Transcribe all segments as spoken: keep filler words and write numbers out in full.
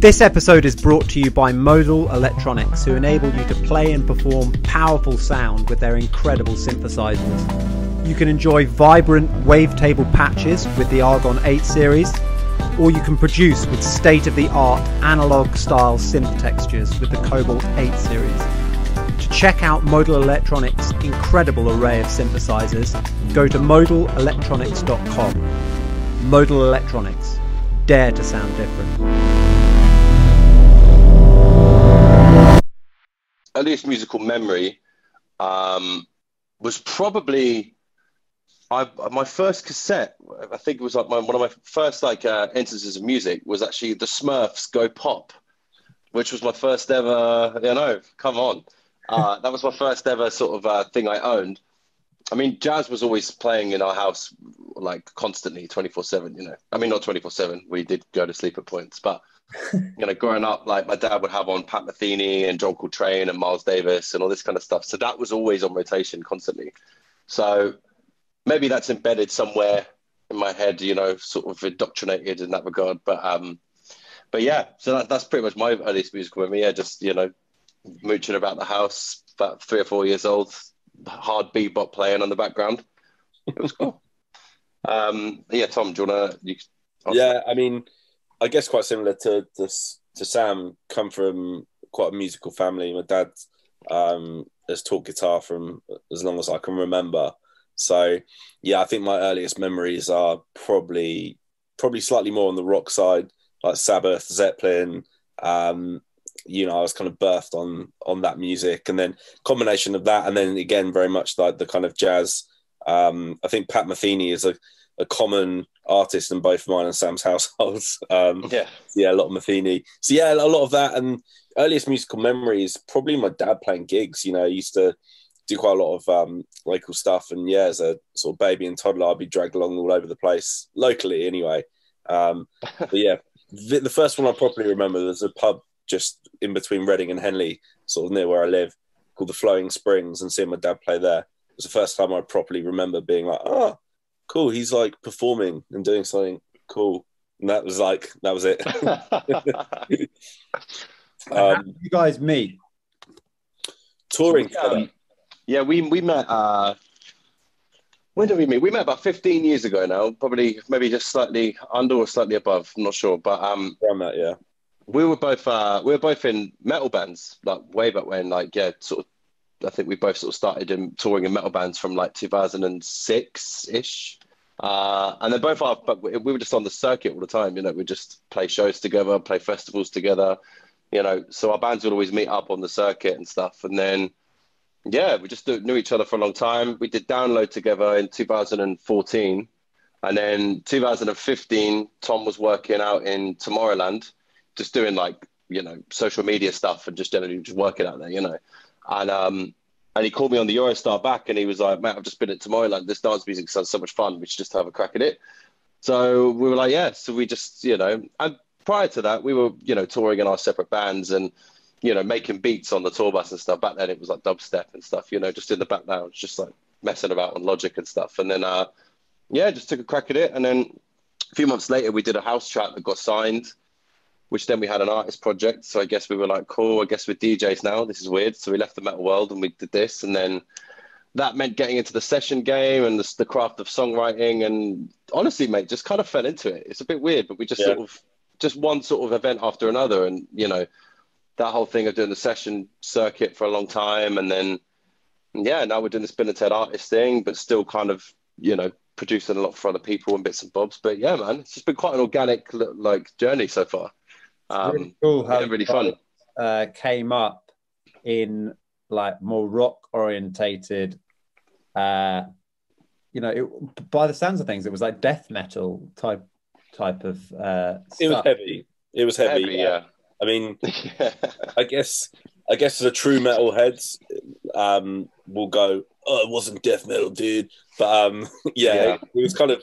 This episode is brought to you by Modal Electronics, who enable you to play and perform powerful sound with their incredible synthesizers. You can enjoy vibrant wavetable patches with the Argon eight series, or you can produce with state-of-the-art analog-style synth textures with the Cobalt eight series. To check out Modal Electronics' incredible array of synthesizers, go to modal electronics dot com. Modal Electronics. Dare to sound different. Earliest musical memory um, was probably I, my first cassette. I think it was like my, one of my first like uh, instances of music was actually the Smurfs Go Pop, which was my first ever. You know, come on. Uh, that was my first ever sort of uh, thing I owned. I mean, jazz was always playing in our house, like constantly, twenty-four seven, you know. I mean, not twenty-four seven. We did go to sleep at points. But, you know, growing up, like my dad would have on Pat Metheny and John Coltrane and Miles Davis and all this kind of stuff. So that was always on rotation constantly. So maybe that's embedded somewhere in my head, you know, sort of indoctrinated in that regard. But, um, but yeah, so that, that's pretty much my earliest musical memory. Yeah, just, you know, mooching about the house, about three or four years old, hard bebop playing on the background. It was cool. um, yeah, Tom, do you want to? Yeah, I mean, I guess quite similar to, to to Sam. Come from quite a musical family. My dad um, has taught guitar from as long as I can remember. So yeah, I think my earliest memories are probably probably slightly more on the rock side, like Sabbath, Zeppelin. Um, you know, I was kind of birthed on, on that music, and then combination of that. And then again, very much like the kind of jazz. Um, I think Pat Metheny is a, a common artist in both mine and Sam's households. Um, yeah. Yeah. A lot of Metheny. So yeah, a lot of that. And earliest musical memories, probably my dad playing gigs. You know, he used to do quite a lot of um, local stuff, and yeah, as a sort of baby and toddler, I'd be dragged along all over the place locally anyway. Um, but yeah, the, the first one I probably remember, there's a pub just in between Reading and Henley, sort of near where I live, called the Flowing Springs, and seeing my dad play there. It was the first time I properly remember being like, oh, cool, he's like performing and doing something cool. And that was like, that was it. um, How did you guys meet? Touring together. Yeah, we, we met, uh, when did we meet? We met about fifteen years ago now, probably maybe just slightly under or slightly above, I'm not sure. But um, around that, yeah. We were both uh, we were both in metal bands, like way back when, like yeah, sort of. I think we both sort of started in touring in metal bands from like two thousand six ish, uh, and then both our. But we were just on the circuit all the time, you know. We just play shows together, play festivals together, you know. So our bands would always meet up on the circuit and stuff, and then yeah, we just knew each other for a long time. We did Download together in two thousand fourteen, and then two thousand fifteen, Tom was working out in Tomorrowland, just doing like, you know, social media stuff and just generally just working out there, you know. And um, and he called me on the Eurostar back, and he was like, mate, I've just been at Tomorrowland. This dance music sounds so much fun. We should just have a crack at it. So we were like, yeah. So we just, you know, and prior to that, we were, you know, touring in our separate bands and, you know, making beats on the tour bus and stuff. Back then it was like dubstep and stuff, you know, just in the back lounge, just like messing about on Logic and stuff. And then, uh, yeah, just took a crack at it. And then a few months later, we did a house track that got signed, which then we had an artist project. So I guess we were like, cool, I guess we're D Js now. This is weird. So we left the metal world and we did this. And then that meant getting into the session game and the, the craft of songwriting. And honestly, mate, just kind of fell into it. It's a bit weird, but we just yeah. sort of, just one sort of event after another. And, you know, that whole thing of doing the session circuit for a long time. And then, yeah, now we're doing this Billen Ted artist thing, but still kind of, you know, producing a lot for other people and bits and bobs. But yeah, man, it's just been quite an organic like journey so far. It's really cool how um, yeah, really fun. Uh, came up in like more rock orientated. Uh, you know, it, by the sounds of things, it was like death metal type type of. Uh, it stuff. was heavy. It was heavy. heavy yeah. yeah. I mean, yeah. I guess I guess the true metal heads um, will go, "Oh, it wasn't death metal, dude." But um, yeah, yeah. It, it was kind of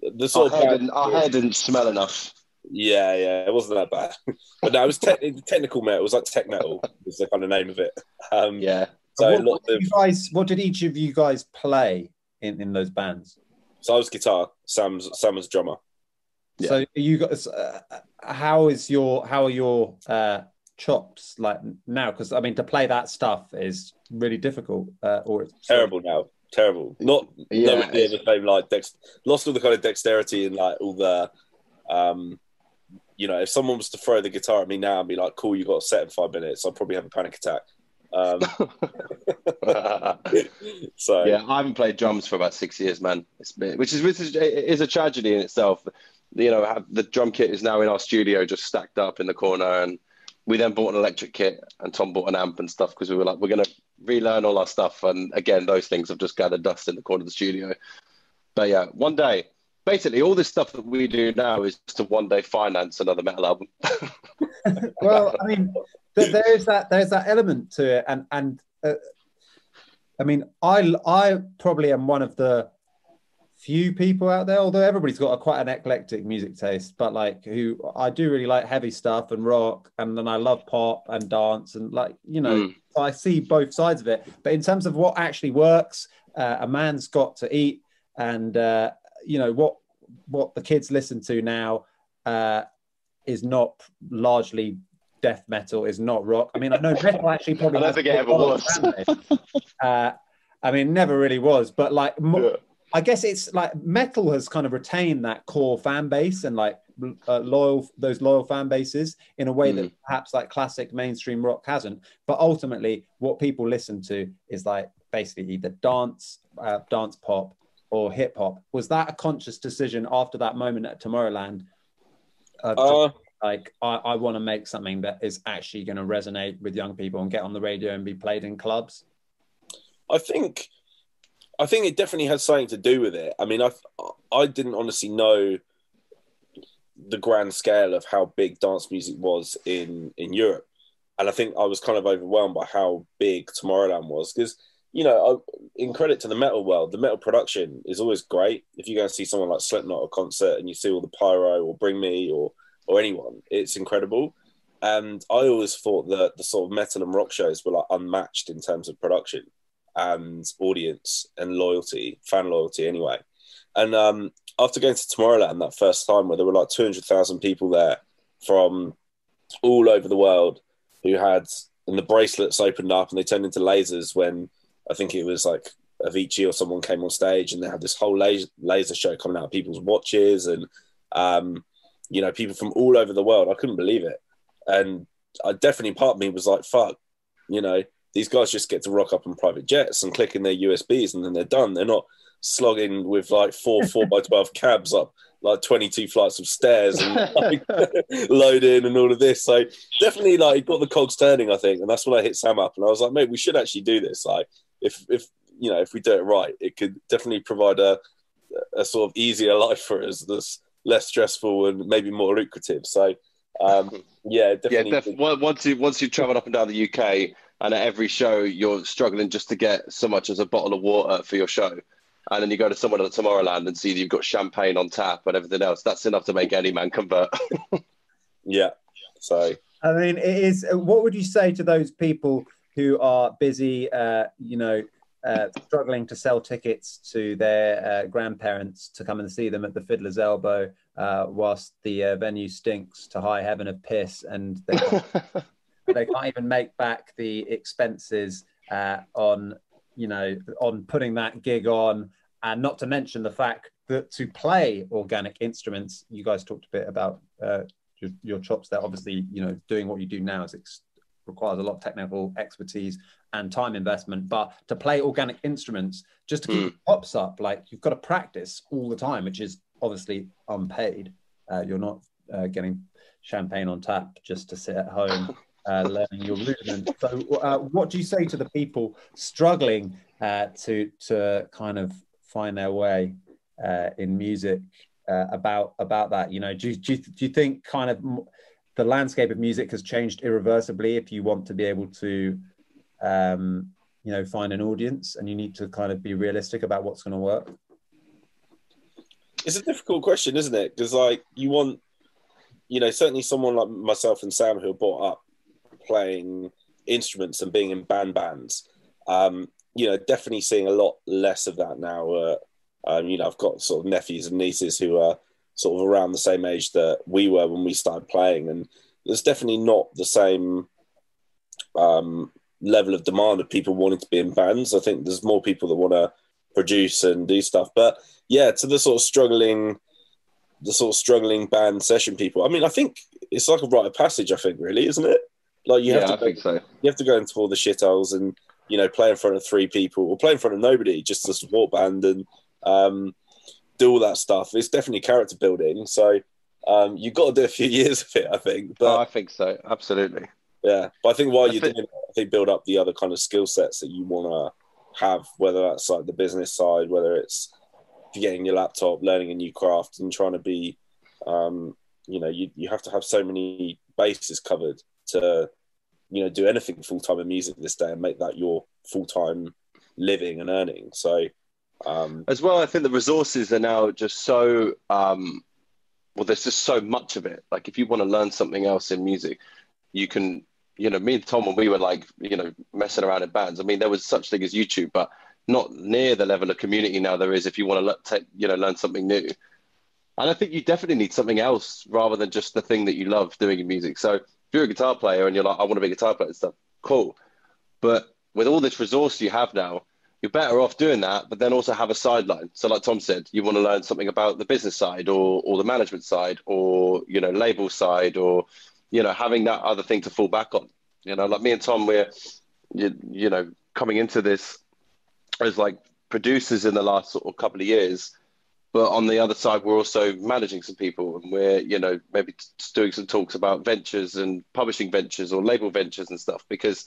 the sort our of. Hair didn't, our hair didn't smell enough. Yeah, yeah, it wasn't that bad. But no, it was te- technical metal. It was like tech metal is the kind of name of it. Um, yeah. So what, what, did of, you guys, what did each of you guys play in, in those bands? So I was guitar. Sam's Sam was drummer. Yeah. So you got uh, how is your how are your uh, chops like now? Because I mean, to play that stuff is really difficult. Uh, or it's terrible now, terrible. Not yeah, nowhere near the same. Like dex- lost all the kind of dexterity and like all the, um, you know, if someone was to throw the guitar at me now and be like, "Cool, you got a set in five minutes," I'd probably have a panic attack. Um, so yeah, I haven't played drums for about six years, man. It's been, which is which is, is a tragedy in itself. You know, have, the drum kit is now in our studio, just stacked up in the corner, and we then bought an electric kit, and Tom bought an amp and stuff because we were like, we're gonna relearn all our stuff. And again, those things have just gathered dust in the corner of the studio. But yeah, one day, basically, all this stuff that we do now is to one day finance another metal album. Well, I mean. There is that. There's that element to it, and and uh, I mean, I I probably am one of the few people out there, although everybody's got a quite an eclectic music taste, but like who I do really like heavy stuff and rock, and then I love pop and dance, and like you know, mm. I see both sides of it. But in terms of what actually works, uh, a man's got to eat, and uh, you know what what the kids listen to now uh, is not largely. Death metal is not rock. I mean, I know metal actually probably. I don't think it ever was. uh, I mean, never really was. But like, mo- yeah. I guess it's like metal has kind of retained that core fan base and like uh, loyal those loyal fan bases in a way mm. that perhaps like classic mainstream rock hasn't. But ultimately, what people listen to is like basically either dance, uh, dance pop, or hip hop. Was that a conscious decision after that moment at Tomorrowland? Uh, uh... Like, I, I want to make something that is actually going to resonate with young people and get on the radio and be played in clubs? I think I think it definitely has something to do with it. I mean, I I didn't honestly know the grand scale of how big dance music was in, in Europe. And I think I was kind of overwhelmed by how big Tomorrowland was. Because, you know, I, in credit to the metal world, the metal production is always great. If you go and see someone like Slipknot at a concert and you see all the pyro or Bring Me or... or anyone, it's incredible. And I always thought that the sort of metal and rock shows were like unmatched in terms of production and audience and loyalty, fan loyalty anyway. And um, after going to Tomorrowland that first time where there were like two hundred thousand people there from all over the world who had, and the bracelets opened up and they turned into lasers when I think it was like Avicii or someone came on stage and they had this whole laser, laser show coming out of people's watches and, um, you know, people from all over the world. I couldn't believe it. And I definitely, part of me was like, fuck, you know, these guys just get to rock up in private jets and click in their U S Bs and then they're done. They're not slogging with like four four by twelve cabs up like twenty-two flights of stairs and like, loading and all of this. So definitely like got the cogs turning, I think. And that's when I hit Sam up and I was like, mate, we should actually do this. Like if, if you know, if we do it right, it could definitely provide a, a sort of easier life for us. That's, less stressful and maybe more lucrative. So, um, yeah, definitely. Yeah, def- once you once you've travelled up and down the U K, and at every show you're struggling just to get so much as a bottle of water for your show, and then you go to someone at Tomorrowland and see that you've got champagne on tap and everything else. That's enough to make any man convert. Yeah. So, I mean, it is. What would you say to those people who are busy, uh, you know? Uh, struggling to sell tickets to their uh, grandparents to come and see them at the Fiddler's Elbow uh, whilst the uh, venue stinks to high heaven of piss and they can't, they can't even make back the expenses uh, on, you know, on putting that gig on, and not to mention the fact that to play organic instruments, you guys talked a bit about uh, your, your chops there. Obviously, you know, doing what you do now is ex- requires a lot of technical expertise and time investment, but to play organic instruments just to keep mm. pops up, like you've got to practice all the time, which is obviously unpaid. Uh, you're not uh, getting champagne on tap just to sit at home uh, learning your movement. So, uh, what do you say to the people struggling uh, to to kind of find their way uh, in music uh, about about that? You know, do do do you think kind of the landscape of music has changed irreversibly if you want to be able to um you know find an audience, and you need to kind of be realistic about what's going to work? It's a difficult question, isn't it? Because like you want, you know, certainly someone like myself and Sam who are brought up playing instruments and being in band bands, um you know, definitely seeing a lot less of that now. Uh, um you know, I've got sort of nephews and nieces who are sort of around the same age that we were when we started playing. And there's definitely not the same um, level of demand of people wanting to be in bands. I think there's more people that want to produce and do stuff. But yeah, to the sort of struggling, the sort of struggling band session people. I mean, I think it's like a rite of passage, I think, really, isn't it? Like you have yeah, to, I go, think so. You have to go into all the shitholes and, you know, play in front of three people or play in front of nobody, just a support band and um, do all that stuff. It's definitely character building. So um, you've got to do a few years of it, I think. But, oh, I think so. Absolutely. Yeah. But I think while I you're think... doing it, I think build up the other kind of skill sets that you want to have, whether that's like the business side, whether it's getting your laptop, learning a new craft and trying to be, um, you know, you, you have to have so many bases covered to, you know, do anything full-time in music this day and make that your full-time living and earning. So um as well, I think the resources are now just so um well, there's just so much of it. Like if you want to learn something else in music, you can, you know, me and Tom, when we were like, you know, messing around in bands, I mean, there was such thing as YouTube, but not near the level of community now there is if you want to le- take, you know, learn something new. And I think you definitely need something else rather than just the thing that you love doing in music. So if you're a guitar player and you're like, I want to be a guitar player and stuff, cool. But with all this resource you have now, you're better off doing that, but then also have a sideline. So like Tom said, you want to learn something about the business side or or the management side or, you know, label side or, you know, having that other thing to fall back on. You know, like me and Tom, we're, you, you know, coming into this as like producers in the last sort of couple of years. But on the other side, we're also managing some people and we're, you know, maybe t- doing some talks about ventures and publishing ventures or label ventures and stuff because,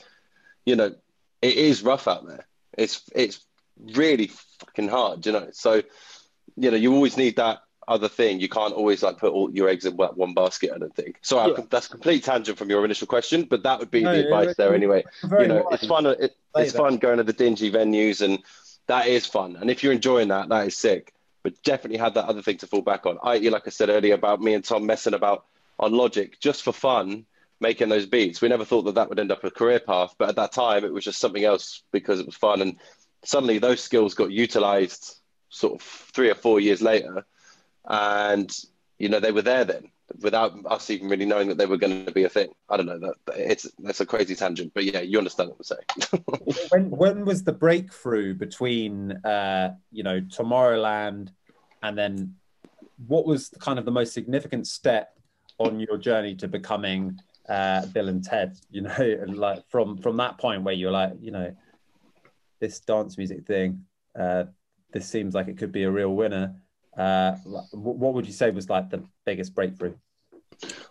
you know, it is rough out there. It's it's really fucking hard, you know. So, you know, you always need that other thing. You can't always like put all your eggs in one basket, I don't think. So yeah. I, that's a complete tangent from your initial question, but that would be no, the advice really, there anyway. You know, it's fun. It, it's fun going to the dingy venues and that is fun. And if you're enjoying that, that is sick. But definitely have that other thing to fall back on. that is, like I said earlier about me and Tom messing about on Logic just for fun, making those beats. We never thought that that would end up a career path, but at that time it was just something else because it was fun. And suddenly those skills got utilized sort of three or four years later. And, you know, they were there then without us even really knowing that they were going to be a thing. I don't know. That it's that's a crazy tangent, but yeah, you understand what I'm saying. when when was the breakthrough between uh, you know, Tomorrowland and then what was the, kind of the most significant step on your journey to becoming uh, Billen Ted? You know, like from from that point where you're like, you know, this dance music thing, uh, this seems like it could be a real winner. Uh, what would you say was like the biggest breakthrough?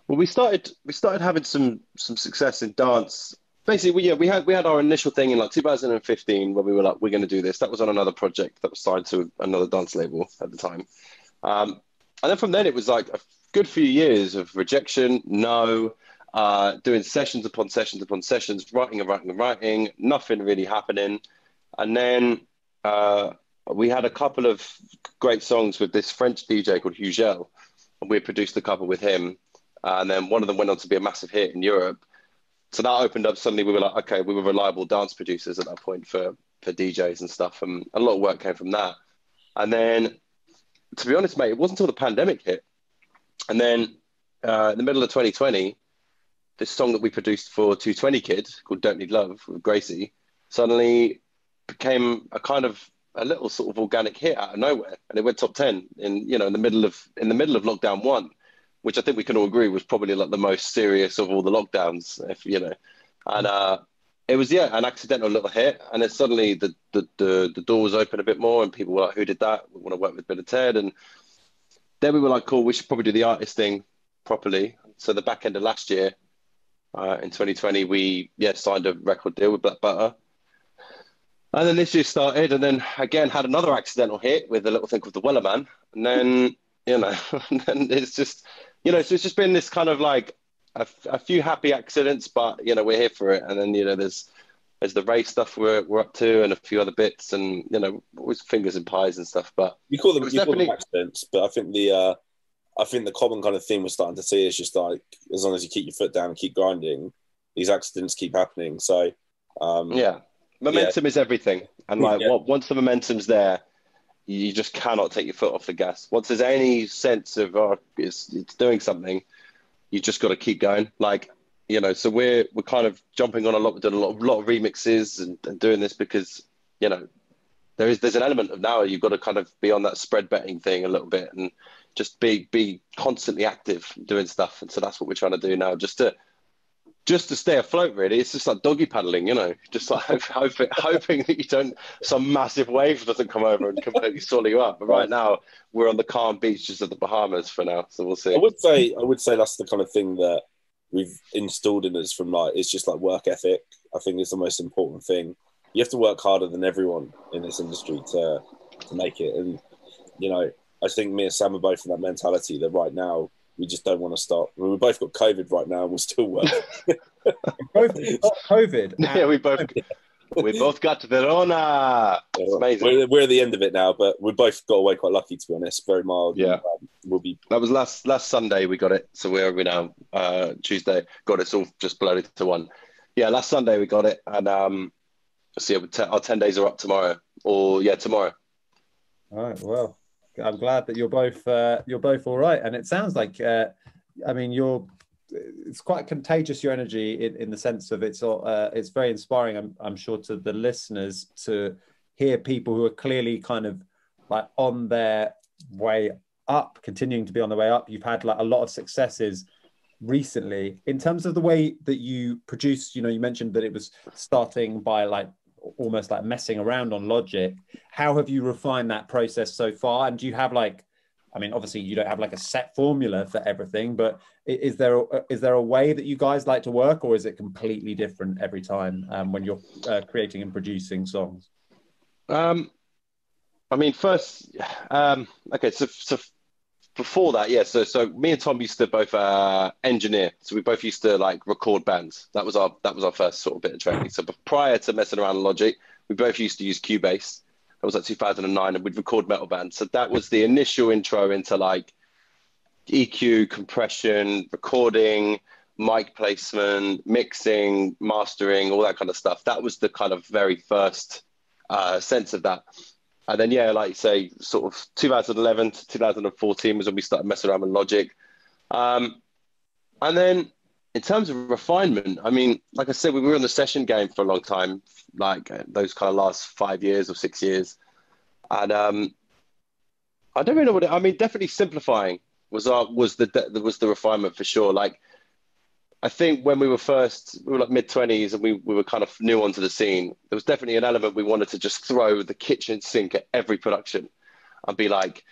Well, we started we started having some some success in dance. Basically, we, yeah, we had we had our initial thing in like two thousand fifteen where we were like, we're going to do this. That was on another project that was signed to another dance label at the time. Um, and then from then it was like a good few years of rejection, no, uh, doing sessions upon sessions upon sessions, writing and writing and writing, nothing really happening. And then... Uh, we had a couple of great songs with this French D J called Hugel, and we produced a couple with him. Uh, and then one of them went on to be a massive hit in Europe. So that opened up, suddenly we were like, okay, we were reliable dance producers at that point for, for D Js and stuff. And a lot of work came from that. And then, to be honest, mate, it wasn't until the pandemic hit. And then uh, in the middle of twenty twenty, this song that we produced for two twenty Kid called Don't Need Love with Gracie suddenly became a kind of a little sort of organic hit out of nowhere. And it went top ten in, you know, in the middle of, in the middle of lockdown one, which I think we can all agree was probably like the most serious of all the lockdowns, if you know. And uh, it was, yeah, an accidental little hit. And then suddenly the, the, the, the door was open a bit more and people were like, who did that? We want to work with Billen Ted. And then we were like, cool, we should probably do the artist thing properly. So the back end of last year uh, in twenty twenty, we yeah signed a record deal with Black Butter. And then this year started, and then again had another accidental hit with a little thing called the Wellerman. And then, you know, and then it's just, you know, so it's just been this kind of like a, a few happy accidents, but, you know, we're here for it. And then, you know, there's there's the race stuff we're we're up to and a few other bits and, you know, always fingers and pies and stuff. But you call them, you definitely... call them accidents, but I think the uh, I think the common kind of theme we're starting to see is just like, as long as you keep your foot down and keep grinding, these accidents keep happening. So, um, yeah. Momentum yeah. is everything, and like yeah. what, once the momentum's there, you just cannot take your foot off the gas. Once there's any sense of, oh, it's, it's doing something, you just got to keep going. Like, you know, so we're we're kind of jumping on a lot. We've done a lot of, lot of remixes and, and doing this because, you know, there is there's an element of now you've got to kind of be on that spread betting thing a little bit and just be be constantly active doing stuff. And so that's what we're trying to do now, just to just to stay afloat, really. It's just like doggy paddling, you know, just like hoping, hoping that you don't, some massive wave doesn't come over and completely swallow you up. But right now we're on the calm beaches of the Bahamas for now, so we'll see. I would say I would say that's the kind of thing that we've installed in us from like, it's just like work ethic. I think it's the most important thing. You have to work harder than everyone in this industry to, to make it. And, you know, I think me and Sam are both in that mentality that right now we just don't want to stop. I mean, we've both got COVID right now and we're still working. Both got COVID. Yeah, we both we both got Verona. It's amazing. We're, we're at the end of it now, but we both got away quite lucky, to be honest. Very mild. Yeah. And, um, we'll be... That was last last Sunday we got it. So where are we now? Uh, Tuesday. God, it's all just bloated to one. Yeah, last Sunday we got it. And... um. See, so yeah, our ten days are up tomorrow, or yeah, tomorrow. All right. Well, I'm glad that you're both uh, you're both all right, and it sounds like uh, I mean you're. It's quite contagious, your energy, in, in the sense of it's uh, it's very inspiring. I'm I'm sure to the listeners to hear people who are clearly kind of like on their way up, continuing to be on the way up. You've had like a lot of successes recently in terms of the way that you produce. You know, you mentioned that it was starting by like. Almost like messing around on Logic. How have you refined that process so far? And do you have like, I mean, obviously you don't have like a set formula for everything, but is there a, is there a way that you guys like to work, or is it completely different every time um, when you're uh, creating and producing songs? Um, I mean, first, um, okay, so, so before that, yeah, so so me and Tom used to both uh, engineer, so we both used to like record bands. That was our that was our first sort of bit of training. So prior to messing around Logic, we both used to use Cubase. That was like two thousand nine, and we'd record metal bands. So that was the initial intro into like E Q, compression, recording, mic placement, mixing, mastering, all that kind of stuff. That was the kind of very first uh, sense of that. And then, yeah, like you say, sort of two thousand eleven to two thousand fourteen was when we started messing around with Logic. Um, and then in terms of refinement, I mean, like I said, we were in the session game for a long time, like those kind of last five years or six years. And um, I don't really know what it, I mean, definitely simplifying was our, was the, was the refinement for sure. Like, I think when we were first, we were like mid twenties and we, we were kind of new onto the scene, there was definitely an element we wanted to just throw the kitchen sink at every production and be like,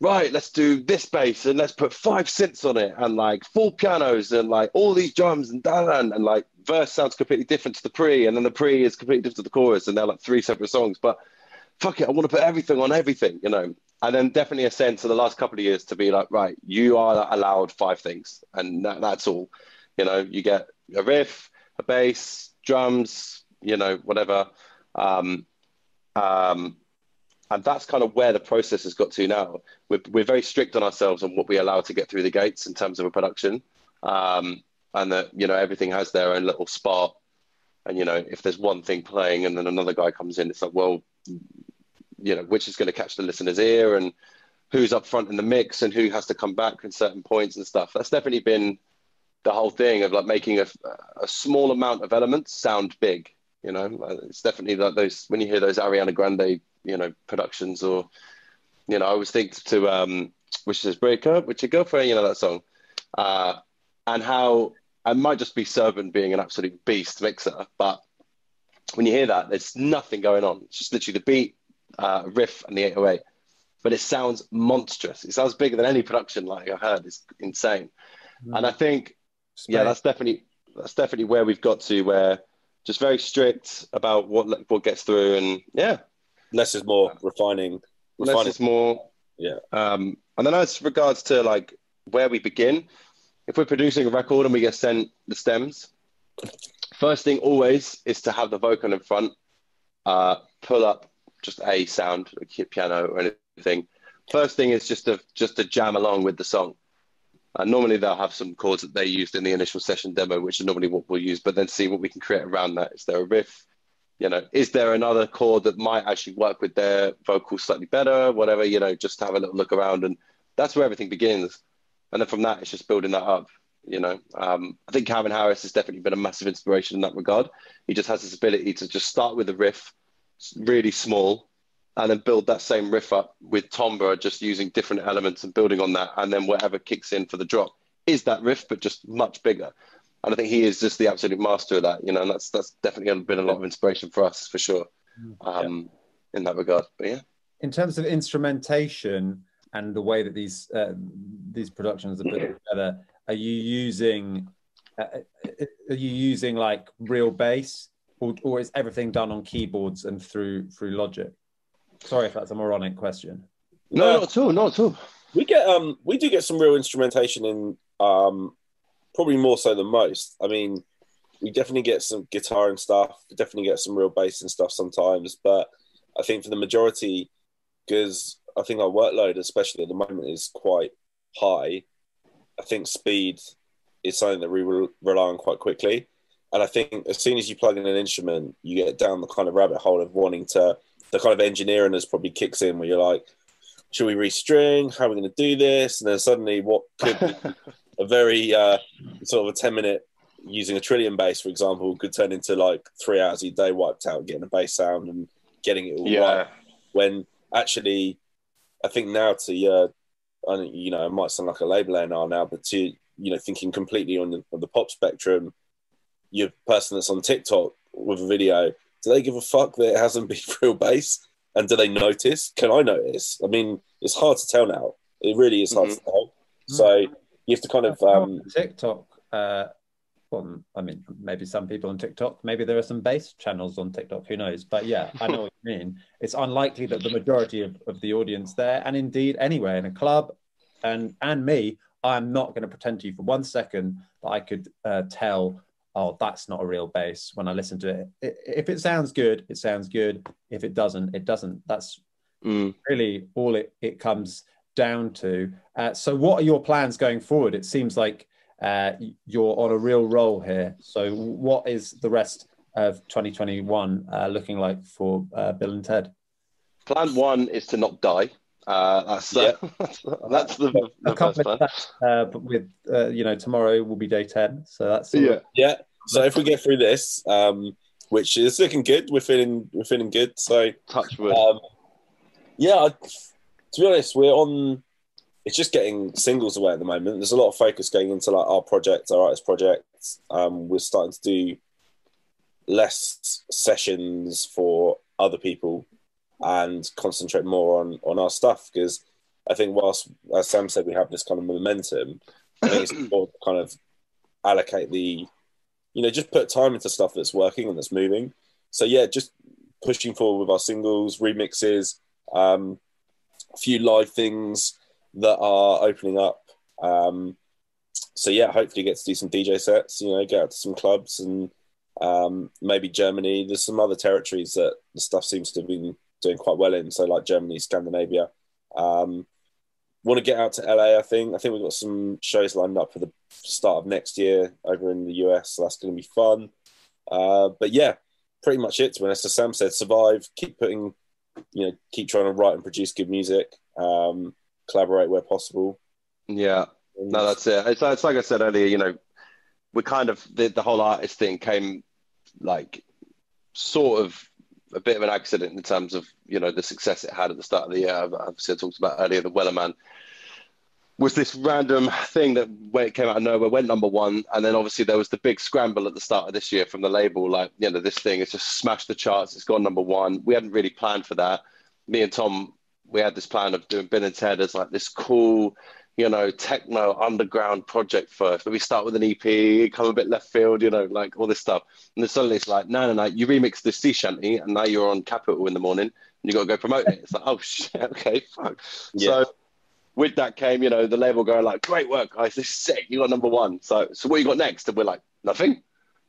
right, let's do this bass and let's put five synths on it and like four pianos and like all these drums and da da, and like verse sounds completely different to the pre and then the pre is completely different to the chorus and they're like three separate songs, but fuck it, I want to put everything on everything, you know. And then definitely a sense of the last couple of years to be like, right, you are allowed five things and that, that's all. You know, you get a riff, a bass, drums, you know, whatever. Um, um, and that's kind of where the process has got to now. We're, we're very strict on ourselves on what we allow to get through the gates in terms of a production. Um, and that, you know, everything has their own little spot. And, you know, if there's one thing playing and then another guy comes in, it's like, well, you know, which is going to catch the listener's ear and who's up front in the mix and who has to come back at certain points and stuff. That's definitely been... the whole thing of like making a, a small amount of elements sound big, you know, it's definitely like those, when you hear those Ariana Grande, you know, productions or, you know, I always think to, um, which is break up with your girlfriend, you know, that song, uh, and how I might just be Serban being an absolute beast mixer, but when you hear that, there's nothing going on. It's just literally the beat, uh, riff and the eight oh eight, but it sounds monstrous. It sounds bigger than any production like I heard. It's insane. Mm. And I think, Space. Yeah, that's definitely that's definitely where we've got to. Where just very strict about what what gets through, and yeah, less is more. Refining, refining. Less is more. Yeah. Um, and then as regards to like where we begin, if we're producing a record and we get sent the stems, first thing always is to have the vocal in front. Uh, pull up just a sound, a piano or anything. First thing is just to just to jam along with the song. And normally they'll have some chords that they used in the initial session demo, which is normally what we'll use, but then see what we can create around that. Is there a riff? you know, is there another chord that might actually work with their vocals slightly better, whatever, you know, just have a little look around. And that's where everything begins. And then from that, it's just building that up, you know. Um, I think Calvin Harris has definitely been a massive inspiration in that regard. He just has this ability to just start with a riff, really small, and then build that same riff up with timbre, just using different elements and building on that. And then whatever kicks in for the drop is that riff, but just much bigger. And I think he is just the absolute master of that, you know, and that's that's definitely been a lot of inspiration for us, for sure, um, yeah. in that regard. But yeah. In terms of instrumentation and the way that these uh, these productions are put together, are you using uh, are you using like real bass, or, or is everything done on keyboards and through through Logic? Sorry if that's a moronic question. No, uh, not at all. Not at all. We get um we do get some real instrumentation in. Um, Probably more so than most. I mean, we definitely get some guitar and stuff. We definitely get some real bass and stuff sometimes. But I think for the majority, because I think our workload, especially at the moment, is quite high. I think speed is something that we rely on quite quickly. And I think as soon as you plug in an instrument, you get down the kind of rabbit hole of wanting to, the kind of engineering that's probably kicks in where you're like, should we restring? How are we going to do this? And then suddenly what could be a very uh, sort of a ten minute using a trillium bass, for example, could turn into like three hours a day wiped out getting a bass sound and getting it all yeah. right. When actually, I think now to your, uh, you know, it might sound like a label A and R now, but to, you know, thinking completely on the, on the pop spectrum, your person that's on TikTok with a video, do they give a fuck that it hasn't been real bass? And do they notice? Can I notice? I mean, it's hard to tell now. It really is hard mm-hmm. to tell. So... You have to kind of um, TikTok. Uh, well, I mean, maybe some people on TikTok. Maybe there are some bass channels on TikTok. Who knows? But yeah, I know what you mean. It's unlikely that the majority of, of the audience there, and indeed anywhere in a club, and and me, I'm not going to pretend to you for one second that I could uh, tell. Oh, that's not a real bass when I listen to it. If it sounds good, it sounds good. If it doesn't, it doesn't. That's mm. really all it it comes down to. Uh, so what are your plans going forward? It seems like uh, you're on a real roll here. So what is the rest of twenty twenty-one uh, looking like for uh, Billen Ted? Plan one is to not die. Uh, that's, yeah. uh, that's, that's the, the first plan. That, uh, but with, uh, you know, tomorrow will be day ten. So that's... Yeah. Of... yeah. So if we get through this, um, which is looking good, we're feeling, we're feeling good. So... Touch wood. Um, yeah, I... To be honest, we're on, it's just getting singles away at the moment. There's a lot of focus going into like our project, our artist projects. Um, we're starting to do less sessions for other people and concentrate more on, on our stuff. Because I think whilst, as Sam said, we have this kind of momentum, I think it's important to kind of allocate the, you know, just put time into stuff that's working and that's moving. So yeah, just pushing forward with our singles, remixes, um, a few live things that are opening up. Um, so, yeah, hopefully get to do some D J sets, you know, get out to some clubs and um, maybe Germany. There's some other territories that the stuff seems to have been doing quite well in, so like Germany, Scandinavia. Um, want to get out to L A, I think. I think we've got some shows lined up for the start of next year over in the U S, so that's going to be fun. Uh, but, yeah, pretty much it. When, as Sam said, survive, keep putting... you know, keep trying to write and produce good music, um, collaborate where possible. Yeah, no, that's it. It's, it's like I said earlier, you know, we kind of, the, the whole artist thing came like sort of a bit of an accident in terms of, you know, the success it had at the start of the year. Obviously, I talked about earlier, the Wellerman was this random thing that when it came out of nowhere, went number one. And then obviously there was the big scramble at the start of this year from the label, like, you know, this thing, it's just smashed the charts, it's gone number one. We hadn't really planned for that. Me and Tom, we had this plan of doing Billen Ted as like this cool, you know, techno underground project first. But we start with an E P, come a bit left field, you know, like all this stuff. And then suddenly it's like, no, no, no, you remix this sea shanty and now you're on Capital in the morning and you got to go promote it. It's like, oh shit, okay, fuck. Yeah. So, with that came, you know, the label going like, great work, guys, this is sick, you got number one. So, so what you got next? And we're like, nothing.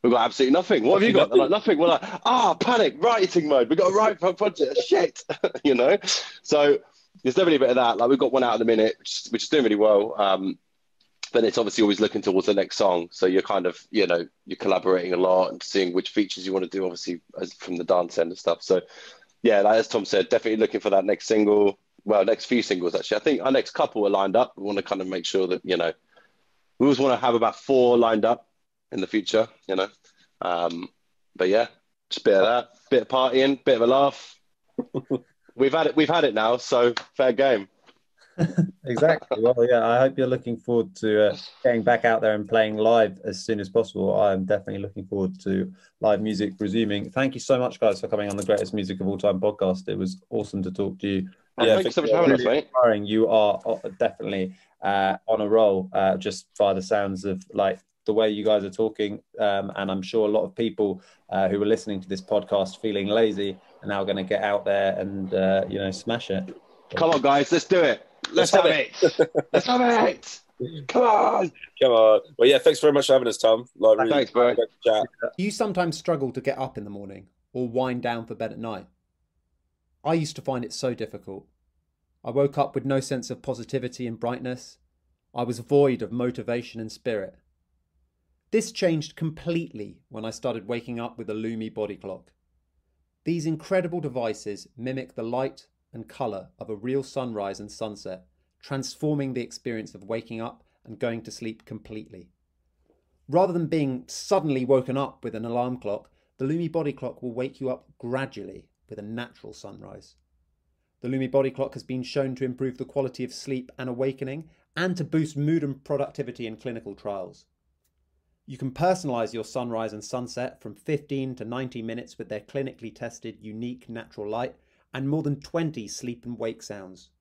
We've got absolutely nothing. What have you got? They're like, nothing. We're like, ah, oh, panic, writing mode. We've got to write for a project. Shit, you know? So there's definitely a bit of that. Like, we've got one out in a minute, which, which is doing really well. Um, then it's obviously always looking towards the next song. So you're kind of, you know, you're collaborating a lot and seeing which features you want to do, obviously, as from the dance end and stuff. So yeah, like, as Tom said, definitely looking for that next single. Well, next few singles, actually. I think our next couple are lined up. We want to kind of make sure that, you know, we always want to have about four lined up in the future, you know. Um, but yeah, just a bit of that, bit of partying, bit of a laugh. We've had it. We've had it now. So fair game. Exactly. Well, yeah, I hope you're looking forward to uh, getting back out there and playing live as soon as possible. I'm definitely looking forward to live music resuming. Thank you so much, guys, for coming on the Greatest Music of All Time podcast. It was awesome to talk to you. Oh, yeah, thank you so much for having us, mate. Inspiring. You are definitely uh, on a roll, uh, just by the sounds of like the way you guys are talking. Um, and I'm sure a lot of people uh, who are listening to this podcast feeling lazy are now going to get out there and, uh, you know, smash it. Come on, guys, let's do it. Let's, Let's have, have it. it. Let's have it. Come on. Come on. Well, yeah, thanks very much for having us, Tom. Like, really, thanks, bro. Chat. You sometimes struggle to get up in the morning or wind down for bed at night. I used to find it so difficult. I woke up with no sense of positivity and brightness. I was void of motivation and spirit. This changed completely when I started waking up with a Lumi body clock. These incredible devices mimic the light and colour of a real sunrise and sunset, transforming the experience of waking up and going to sleep completely. Rather than being suddenly woken up with an alarm clock, the Lumi body clock will wake you up gradually with a natural sunrise. The Lumi body clock has been shown to improve the quality of sleep and awakening, and to boost mood and productivity in clinical trials. You can personalise your sunrise and sunset from fifteen to ninety minutes with their clinically tested unique natural light, and more than twenty sleep and wake sounds.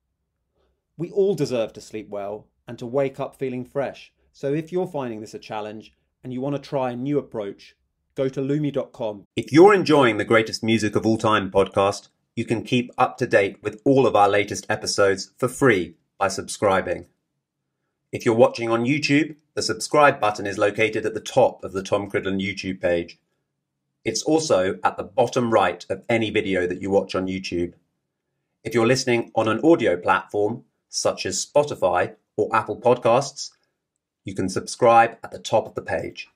We all deserve to sleep well and to wake up feeling fresh. So if you're finding this a challenge and you want to try a new approach, go to lumi dot com. If you're enjoying the Greatest Music of All Time podcast, you can keep up to date with all of our latest episodes for free by subscribing. If you're watching on YouTube, the subscribe button is located at the top of the Tom Cridlin YouTube page. It's also at the bottom right of any video that you watch on YouTube. If you're listening on an audio platform, such as Spotify or Apple Podcasts, you can subscribe at the top of the page.